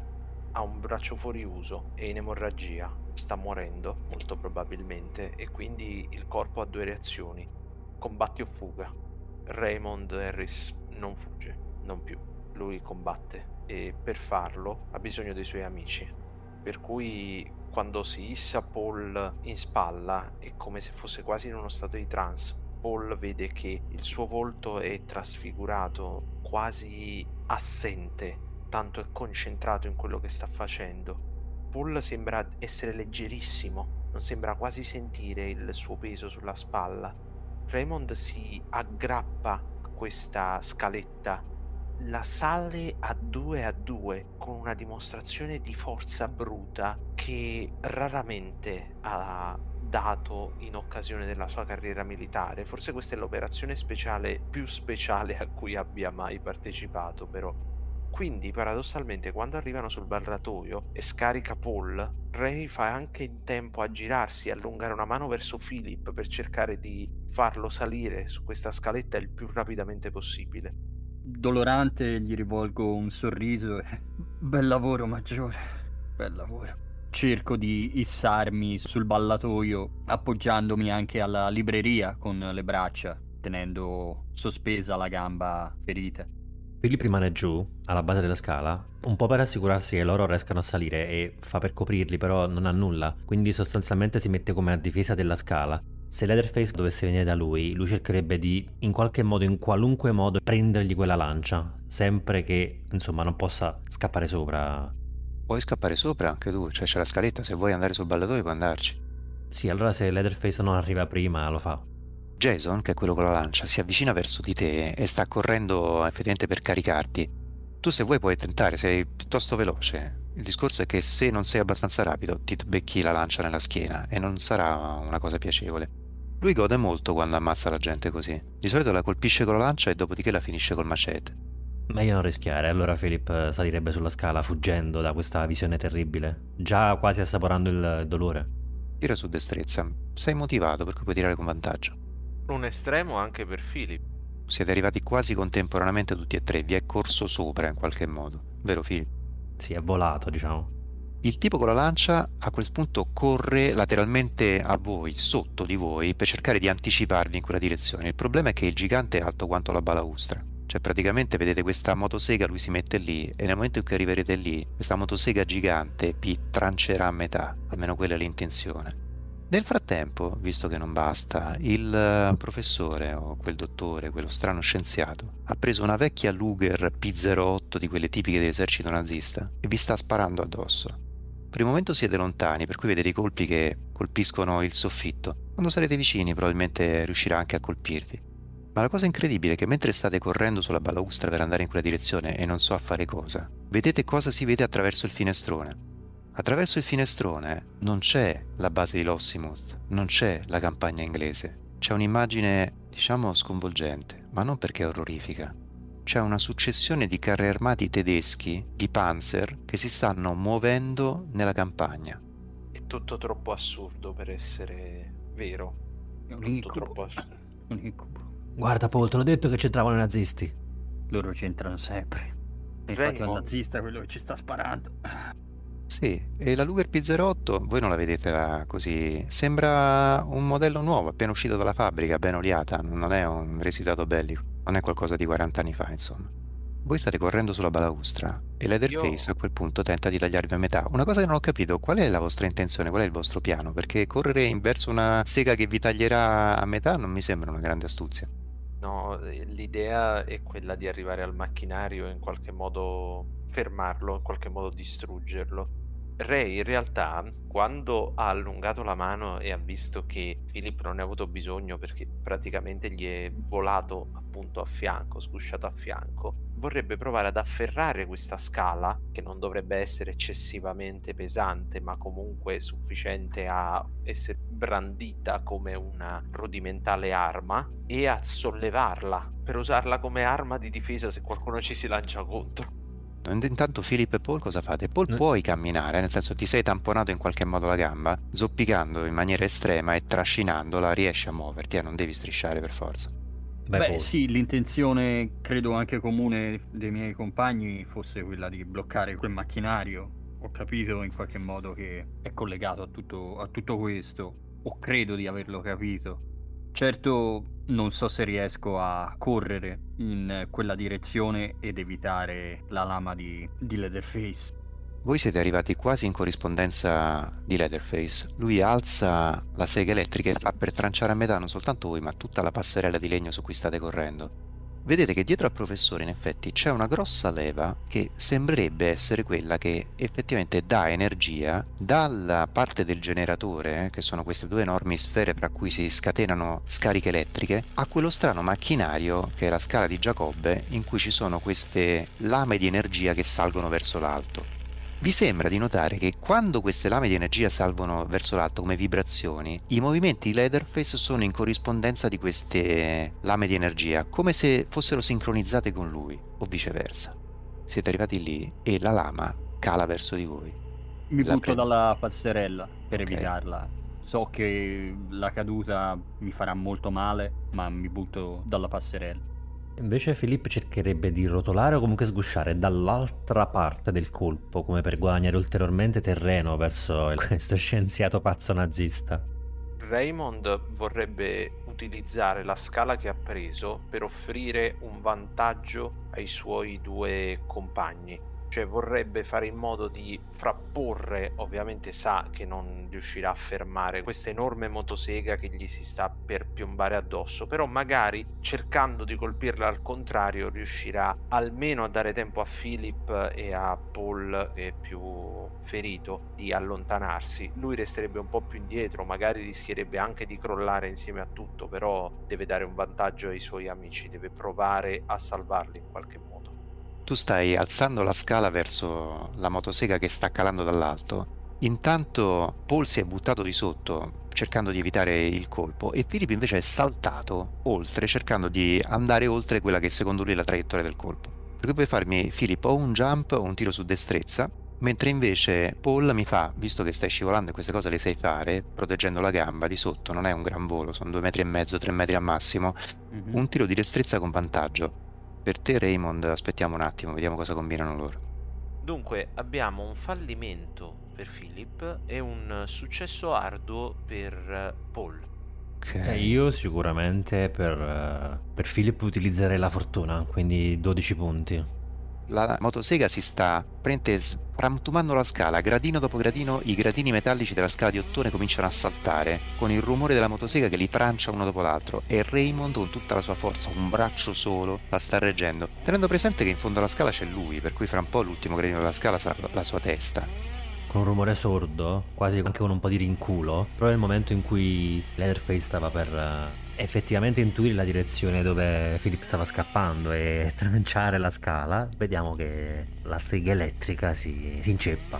Ha un braccio fuori uso, è in emorragia, sta morendo molto probabilmente, e quindi il corpo ha due reazioni: combatti o fuga. Raymond Harris non fugge, non più. Lui combatte, e per farlo ha bisogno dei suoi amici, per cui quando si issa Paul in spalla è come se fosse quasi in uno stato di trance. Paul vede che il suo volto è trasfigurato, quasi assente, tanto è concentrato in quello che sta facendo. Paul sembra essere leggerissimo, non sembra quasi sentire il suo peso sulla spalla. Raymond si aggrappa a questa scaletta, la sale a due a due con una dimostrazione di forza bruta che raramente ha dato in occasione della sua carriera militare. Forse questa è l'operazione speciale più speciale a cui abbia mai partecipato, però. Quindi paradossalmente quando arrivano sul barratoio e scarica Paul, Ray fa anche in tempo a girarsi e allungare una mano verso Philip per cercare di farlo salire su questa scaletta il più rapidamente possibile. Dolorante gli rivolgo un sorriso e bel lavoro, maggiore. Bel lavoro. Cerco di issarmi sul ballatoio, appoggiandomi anche alla libreria con le braccia, tenendo sospesa la gamba ferita. Philip rimane giù, alla base della scala, un po' per assicurarsi che loro riescano a salire, e fa per coprirli, però non ha nulla, quindi sostanzialmente si mette come a difesa della scala. Se Leatherface dovesse venire da lui, lui cercherebbe di, in qualche modo, in qualunque modo, prendergli quella lancia, sempre che, insomma, non possa scappare sopra. Puoi scappare sopra anche tu, cioè c'è la scaletta, se vuoi andare sul ballatoio puoi andarci. Sì, allora se Leatherface non arriva prima lo fa. Jason, che è quello con la lancia, si avvicina verso di te e sta correndo effettivamente per caricarti. Tu se vuoi puoi tentare, sei piuttosto veloce. Il discorso è che se non sei abbastanza rapido ti becchi la lancia nella schiena e non sarà una cosa piacevole. Lui gode molto quando ammazza la gente così. Di solito la colpisce con la lancia e dopodiché la finisce col machete. Meglio non rischiare, allora Philip salirebbe sulla scala fuggendo da questa visione terribile, già quasi assaporando il dolore. Tira su destrezza, sei motivato perché puoi tirare con vantaggio. Un estremo anche per Philip. Siete arrivati quasi contemporaneamente tutti e tre, vi è corso sopra in qualche modo, vero Philip? Sì, è volato diciamo. Il tipo con la lancia a quel punto corre lateralmente a voi, sotto di voi, per cercare di anticiparvi in quella direzione. Il problema è che il gigante è alto quanto la balaustra. Cioè praticamente vedete questa motosega, lui si mette lì e nel momento in cui arriverete lì questa motosega gigante vi trancerà a metà, almeno quella è l'intenzione. Nel frattempo, visto che non basta, il professore o quel dottore, quello strano scienziato, ha preso una vecchia Luger P zero otto di quelle tipiche dell'esercito nazista e vi sta sparando addosso. Per il momento siete lontani, per cui vedete i colpi che colpiscono il soffitto. Quando sarete vicini probabilmente riuscirà anche a colpirvi. Ma la cosa incredibile è che mentre state correndo sulla balaustra per andare in quella direzione e non so a fare cosa, vedete cosa si vede attraverso il finestrone. Attraverso il finestrone non c'è la base di Lossiemouth, non c'è la campagna inglese. C'è un'immagine, diciamo, sconvolgente, ma non perché orrorifica. C'è una successione di carri armati tedeschi, di Panzer, che si stanno muovendo nella campagna. È tutto troppo assurdo per essere vero. È un incubo. Troppo assurdo. Un incubo. Guarda Paul, te l'ho detto che c'entravano i nazisti. Loro c'entrano sempre. Infatti è un nazista quello che ci sta sparando. Sì, e la Luger P zero otto, voi non la vedete là così, sembra un modello nuovo, appena uscito dalla fabbrica, ben oliata, non è un residuato bellico, non è qualcosa di quaranta anni fa, insomma. Voi state correndo sulla balaustra e Leatherface Io... a quel punto tenta di tagliarvi a metà. Una cosa che non ho capito, qual è la vostra intenzione, qual è il vostro piano? Perché correre in verso una sega che vi taglierà a metà non mi sembra una grande astuzia. No, l'idea è quella di arrivare al macchinario e in qualche modo fermarlo, in qualche modo distruggerlo. Ray in realtà, quando ha allungato la mano e ha visto che Philip non ne ha avuto bisogno perché praticamente gli è volato appunto a fianco, sgusciato a fianco, vorrebbe provare ad afferrare questa scala, che non dovrebbe essere eccessivamente pesante ma comunque sufficiente a essere brandita come una rudimentale arma, e a sollevarla per usarla come arma di difesa se qualcuno ci si lancia contro. Intanto Philip e Paul cosa fate? Paul no. Puoi camminare, nel senso ti sei tamponato in qualche modo la gamba, zoppicando in maniera estrema e trascinandola riesci a muoverti, eh, non devi strisciare per forza. Beh, Beh sì, l'intenzione credo anche comune dei miei compagni fosse quella di bloccare quel macchinario. Ho capito in qualche modo che è collegato a tutto, a tutto questo, o credo di averlo capito. Certo non so se riesco a correre in quella direzione ed evitare la lama di, di Leatherface. Voi siete arrivati quasi in corrispondenza di Leatherface. Lui alza la sega elettrica e fa per tranciare a metà non soltanto voi ma tutta la passerella di legno su cui state correndo. Vedete che dietro al professore in effetti c'è una grossa leva che sembrerebbe essere quella che effettivamente dà energia dalla parte del generatore, eh, che sono queste due enormi sfere fra cui si scatenano scariche elettriche, a quello strano macchinario che è la scala di Giacobbe in cui ci sono queste lame di energia che salgono verso l'alto. Vi sembra di notare che quando queste lame di energia salgono verso l'alto come vibrazioni, i movimenti di Leatherface sono in corrispondenza di queste lame di energia, come se fossero sincronizzate con lui, o viceversa. Siete arrivati lì e la lama cala verso di voi. Mi la butto pre... dalla passerella per okay. evitarla. So che la caduta mi farà molto male, ma mi butto dalla passerella. Invece Philip cercherebbe di rotolare o comunque sgusciare dall'altra parte del colpo, come per guadagnare ulteriormente terreno verso questo scienziato pazzo nazista. Raymond vorrebbe utilizzare la scala che ha preso per offrire un vantaggio ai suoi due compagni, cioè vorrebbe fare in modo di frapporre, ovviamente sa che non riuscirà a fermare questa enorme motosega che gli si sta per piombare addosso, però magari cercando di colpirla al contrario riuscirà almeno a dare tempo a Philip e a Paul, che è più ferito, di allontanarsi. Lui resterebbe un po' più indietro, magari rischierebbe anche di crollare insieme a tutto, però deve dare un vantaggio ai suoi amici, deve provare a salvarli in qualche modo. Tu stai alzando la scala verso la motosega che sta calando dall'alto. Intanto Paul si è buttato di sotto cercando di evitare il colpo e Filippo invece è saltato oltre cercando di andare oltre quella che secondo lui è la traiettoria del colpo. Perché puoi farmi, Filippo, o un jump o un tiro su destrezza, mentre invece Paul mi fa, visto che stai scivolando e queste cose le sai fare, proteggendo la gamba di sotto, non è un gran volo, sono due metri e mezzo, tre metri al massimo, mm-hmm. un tiro di destrezza con vantaggio. Per te Raymond aspettiamo un attimo, vediamo cosa combinano loro. Dunque abbiamo un fallimento per Philip e un successo arduo per Paul. Ok, eh, io sicuramente per, per Philip utilizzerei la fortuna, quindi dodici punti. La motosega si sta frantumando la scala, gradino dopo gradino i gradini metallici della scala di ottone cominciano a saltare con il rumore della motosega che li trancia uno dopo l'altro e Raymond con tutta la sua forza, un braccio solo, la sta reggendo, tenendo presente che in fondo alla scala c'è lui, per cui fra un po' l'ultimo gradino della scala sarà la sua testa. Con un rumore sordo, quasi anche con un po' di rinculo, però è il momento in cui Leatherface stava per effettivamente intuire la direzione dove Philip stava scappando e tranciare la scala, vediamo che la sega elettrica si, si inceppa.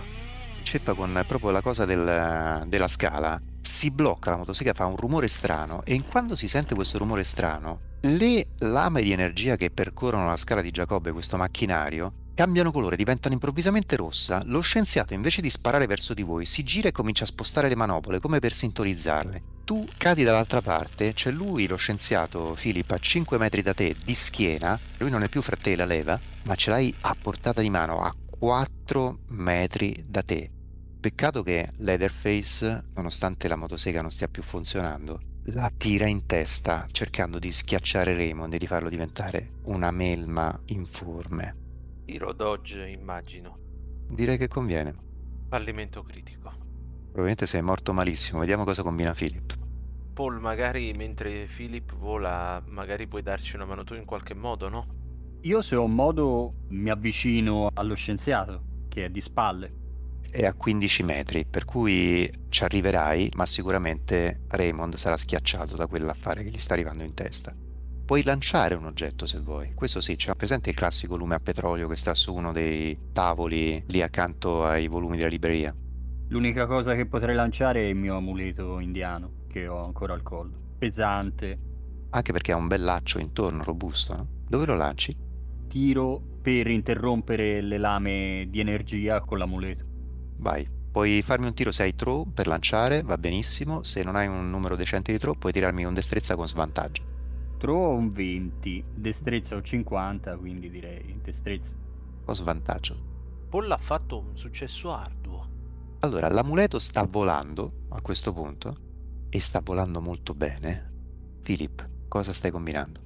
Inceppa con proprio la cosa del, della scala, si blocca la motosega, fa un rumore strano e in quando si sente questo rumore strano le lame di energia che percorrono la scala di Giacobbe, questo macchinario, cambiano colore, diventano improvvisamente rossa. Lo scienziato invece di sparare verso di voi si gira e comincia a spostare le manopole come per sintonizzarle. Tu cadi dall'altra parte, c'è lui, lo scienziato Filippo, a cinque metri da te, di schiena. Lui non è più fra te la leva, ma ce l'hai a portata di mano, a quattro metri da te. Peccato che Leatherface, nonostante la motosega non stia più funzionando, la tira in testa cercando di schiacciare Raymond e di farlo diventare una melma informe. Tiro dodge, immagino. Direi che conviene. Fallimento critico. Probabilmente sei morto malissimo. Vediamo cosa combina Philip. Paul, magari mentre Philip vola, magari puoi darci una mano tu in qualche modo, no? Io, se ho modo, mi avvicino allo scienziato, che è di spalle. È a quindici metri, per cui ci arriverai, ma sicuramente Raymond sarà schiacciato da quell'affare che gli sta arrivando in testa. Puoi lanciare un oggetto se vuoi. Questo sì, c'è presente il classico lume a petrolio che sta su uno dei tavoli lì accanto ai volumi della libreria. L'unica cosa che potrei lanciare è il mio amuleto indiano, che ho ancora al collo. Pesante. Anche perché ha un bel laccio intorno, robusto, no? Dove lo lanci? Tiro per interrompere le lame di energia con l'amuleto. Vai, puoi farmi un tiro se hai throw per lanciare, va benissimo. Se non hai un numero decente di throw puoi tirarmi con destrezza con svantaggio. Throw un venti, destrezza un cinquanta, quindi direi destrezza. Con svantaggio. Paul ha fatto un successo arduo. Allora, l'amuleto sta volando a questo punto e sta volando molto bene. Philip, cosa stai combinando?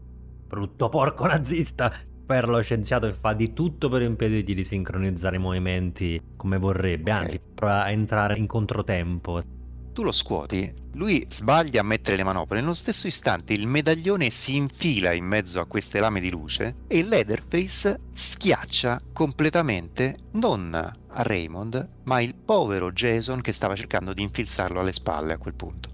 Brutto porco nazista! Per lo scienziato, e fa di tutto per impedirgli di sincronizzare i movimenti come vorrebbe, okay. Anzi, prova a entrare in controtempo. Tu lo scuoti, lui sbaglia a mettere le manopole, nello stesso istante il medaglione si infila in mezzo a queste lame di luce e Leatherface schiaccia completamente non Raymond, ma il povero Jason che stava cercando di infilzarlo alle spalle a quel punto.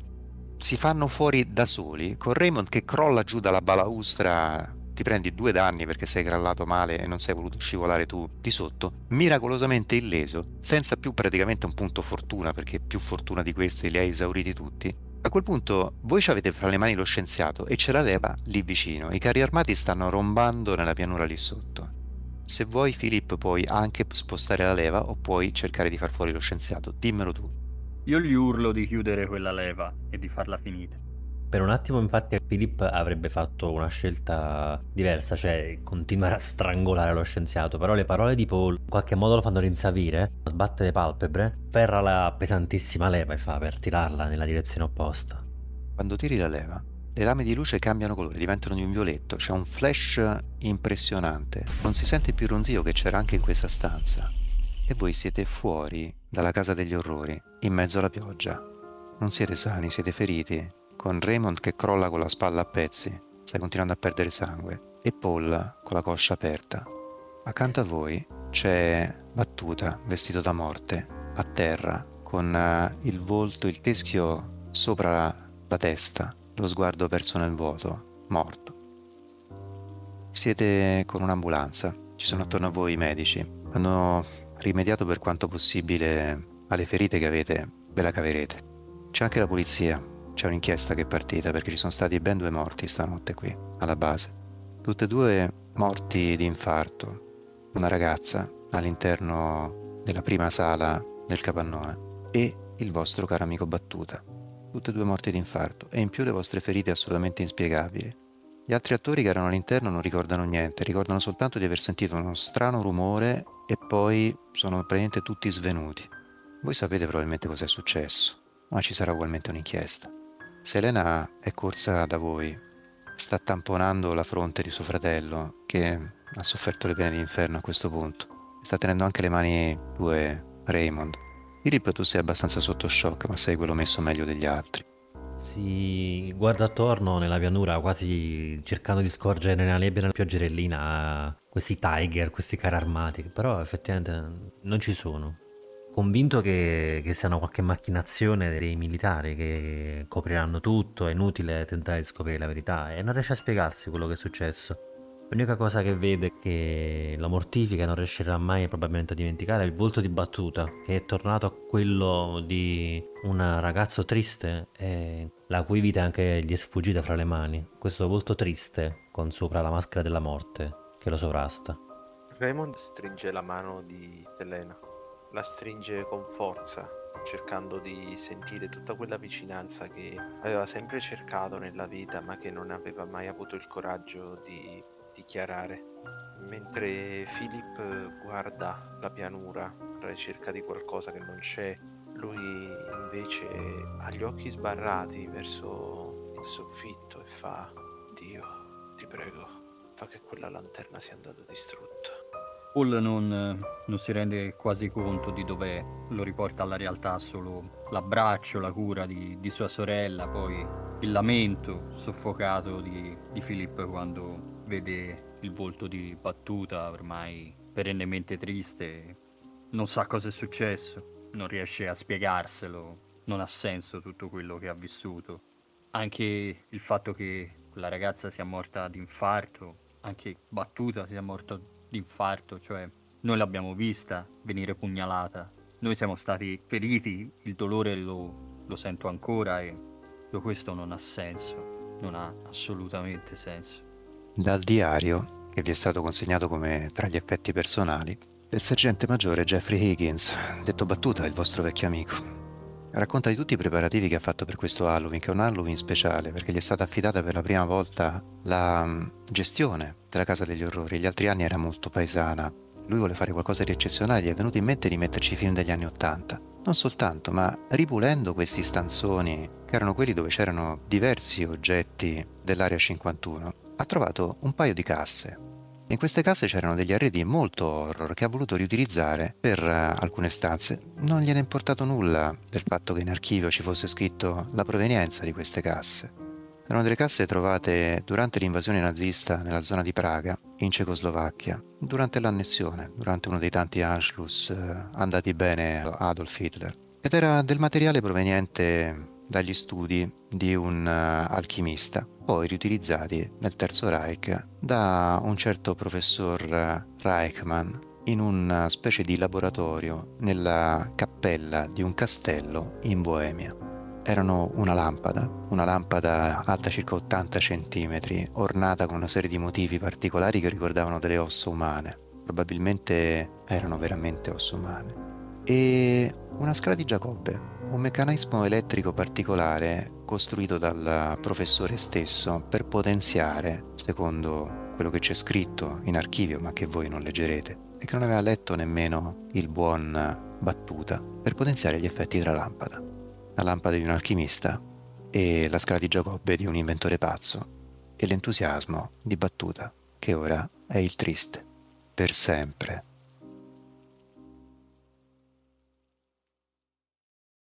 Si fanno fuori da soli, con Raymond che crolla giù dalla balaustra. Ti prendi due danni perché sei crallato male e non sei voluto scivolare tu di sotto, miracolosamente illeso, senza più praticamente un punto fortuna, perché più fortuna di questi li hai esauriti tutti. A quel punto voi ci avete fra le mani lo scienziato e ce la leva lì vicino. I carri armati stanno rombando nella pianura lì sotto. Se vuoi, Philip, puoi anche spostare la leva o puoi cercare di far fuori lo scienziato. Dimmelo tu. Io gli urlo di chiudere quella leva e di farla finita. Per un attimo infatti Philip avrebbe fatto una scelta diversa, cioè continuare a strangolare lo scienziato, però le parole di Paul in qualche modo lo fanno rinsavire, sbatte le palpebre, ferra la pesantissima leva e fa per tirarla nella direzione opposta. Quando tiri la leva, le lame di luce cambiano colore, diventano di un violetto, c'è un flash impressionante, non si sente più il ronzio che c'era anche in questa stanza. E voi siete fuori dalla casa degli orrori, in mezzo alla pioggia. Non siete sani, siete feriti. Con Raymond che crolla con la spalla a pezzi, stai continuando a perdere sangue, e Paul con la coscia aperta. Accanto a voi c'è Battuta, vestito da morte, a terra, con il volto, il teschio sopra la testa, lo sguardo perso nel vuoto, morto. Siete con un'ambulanza, ci sono attorno a voi i medici, hanno rimediato per quanto possibile alle ferite che avete, ve la caverete. C'è anche la polizia. C'è un'inchiesta che è partita perché ci sono stati ben due morti stanotte qui, alla base. Tutte e due morti di infarto. Una ragazza all'interno della prima sala del capannone e il vostro caro amico Battuta. Tutte e due morti di infarto e in più le vostre ferite assolutamente inspiegabili. Gli altri attori che erano all'interno non ricordano niente, ricordano soltanto di aver sentito uno strano rumore e poi sono praticamente tutti svenuti. Voi sapete probabilmente cos'è successo, ma ci sarà ugualmente un'inchiesta. Selena è corsa da voi, sta tamponando la fronte di suo fratello che ha sofferto le pene d'inferno a questo punto. Sta tenendo anche le mani due Raymond. Philip, tu sei abbastanza sotto shock, ma sei quello messo meglio degli altri. Si guarda attorno nella pianura, quasi cercando di scorgere nella nebbia, nella pioggerellina, questi tiger, questi carri armati, però effettivamente non ci sono. Convinto che, che sia una qualche macchinazione dei militari che copriranno tutto, è inutile tentare di scoprire la verità e non riesce a spiegarsi quello che è successo. L'unica cosa che vede che la mortifica e non riuscirà mai probabilmente a dimenticare è il volto di Battuta, che è tornato a quello di un ragazzo triste e la cui vita anche gli è sfuggita fra le mani. Questo volto triste con sopra la maschera della morte che lo sovrasta. Raymond stringe la mano di Elena. La stringe con forza, cercando di sentire tutta quella vicinanza che aveva sempre cercato nella vita, ma che non aveva mai avuto il coraggio di dichiarare. Mentre Philip guarda la pianura alla ricerca di qualcosa che non c'è, Lui invece ha gli occhi sbarrati verso il soffitto e fa: Dio, ti prego, fa che quella lanterna sia andata distrutta. Paul non, non si rende quasi conto di dov'è, lo riporta alla realtà solo l'abbraccio, la cura di, di sua sorella, poi il lamento soffocato di, di Philip quando vede il volto di Battuta ormai perennemente triste. Non sa cosa è successo, non riesce a spiegarselo, non ha senso tutto quello che ha vissuto. Anche il fatto che la ragazza sia morta di infarto, anche Battuta sia morta di infarto, cioè noi l'abbiamo vista venire pugnalata, noi siamo stati feriti, il dolore lo, lo sento ancora e questo non ha senso, non ha assolutamente senso. Dal diario, che vi è stato consegnato come tra gli effetti personali, del sergente maggiore Jeffrey Higgins, detto Battuta, il vostro vecchio amico. Racconta di tutti i preparativi che ha fatto per questo Halloween, che è un Halloween speciale, perché gli è stata affidata per la prima volta la gestione della Casa degli Orrori. Gli altri anni era molto paesana. Lui vuole fare qualcosa di eccezionale, gli è venuto in mente di metterci i film degli anni Ottanta. Non soltanto, ma ripulendo questi stanzoni, che erano quelli dove c'erano diversi oggetti dell'area cinquantuno, ha trovato un paio di casse. In queste casse c'erano degli arredi molto horror che ha voluto riutilizzare per uh, alcune stanze. Non gliene è importato nulla del fatto che in archivio ci fosse scritto la provenienza di queste casse. Erano delle casse trovate durante l'invasione nazista nella zona di Praga, in Cecoslovacchia, durante l'annessione, durante uno dei tanti Anschluss uh, andati bene a Adolf Hitler. Ed era del materiale proveniente dagli studi di un uh, alchimista, poi riutilizzati nel Terzo Reich da un certo professor uh, Reichmann in una specie di laboratorio nella cappella di un castello in Boemia. Erano una lampada, una lampada alta circa ottanta centimetri, ornata con una serie di motivi particolari che ricordavano delle ossa umane, probabilmente erano veramente ossa umane, e una scala di Giacobbe, un meccanismo elettrico particolare costruito dal professore stesso per potenziare, secondo quello che c'è scritto in archivio ma che voi non leggerete e che non aveva letto nemmeno il buon Battuta, per potenziare gli effetti della lampada, la lampada di un alchimista e la scala di Giacobbe di un inventore pazzo e l'entusiasmo di Battuta, che ora è il triste per sempre.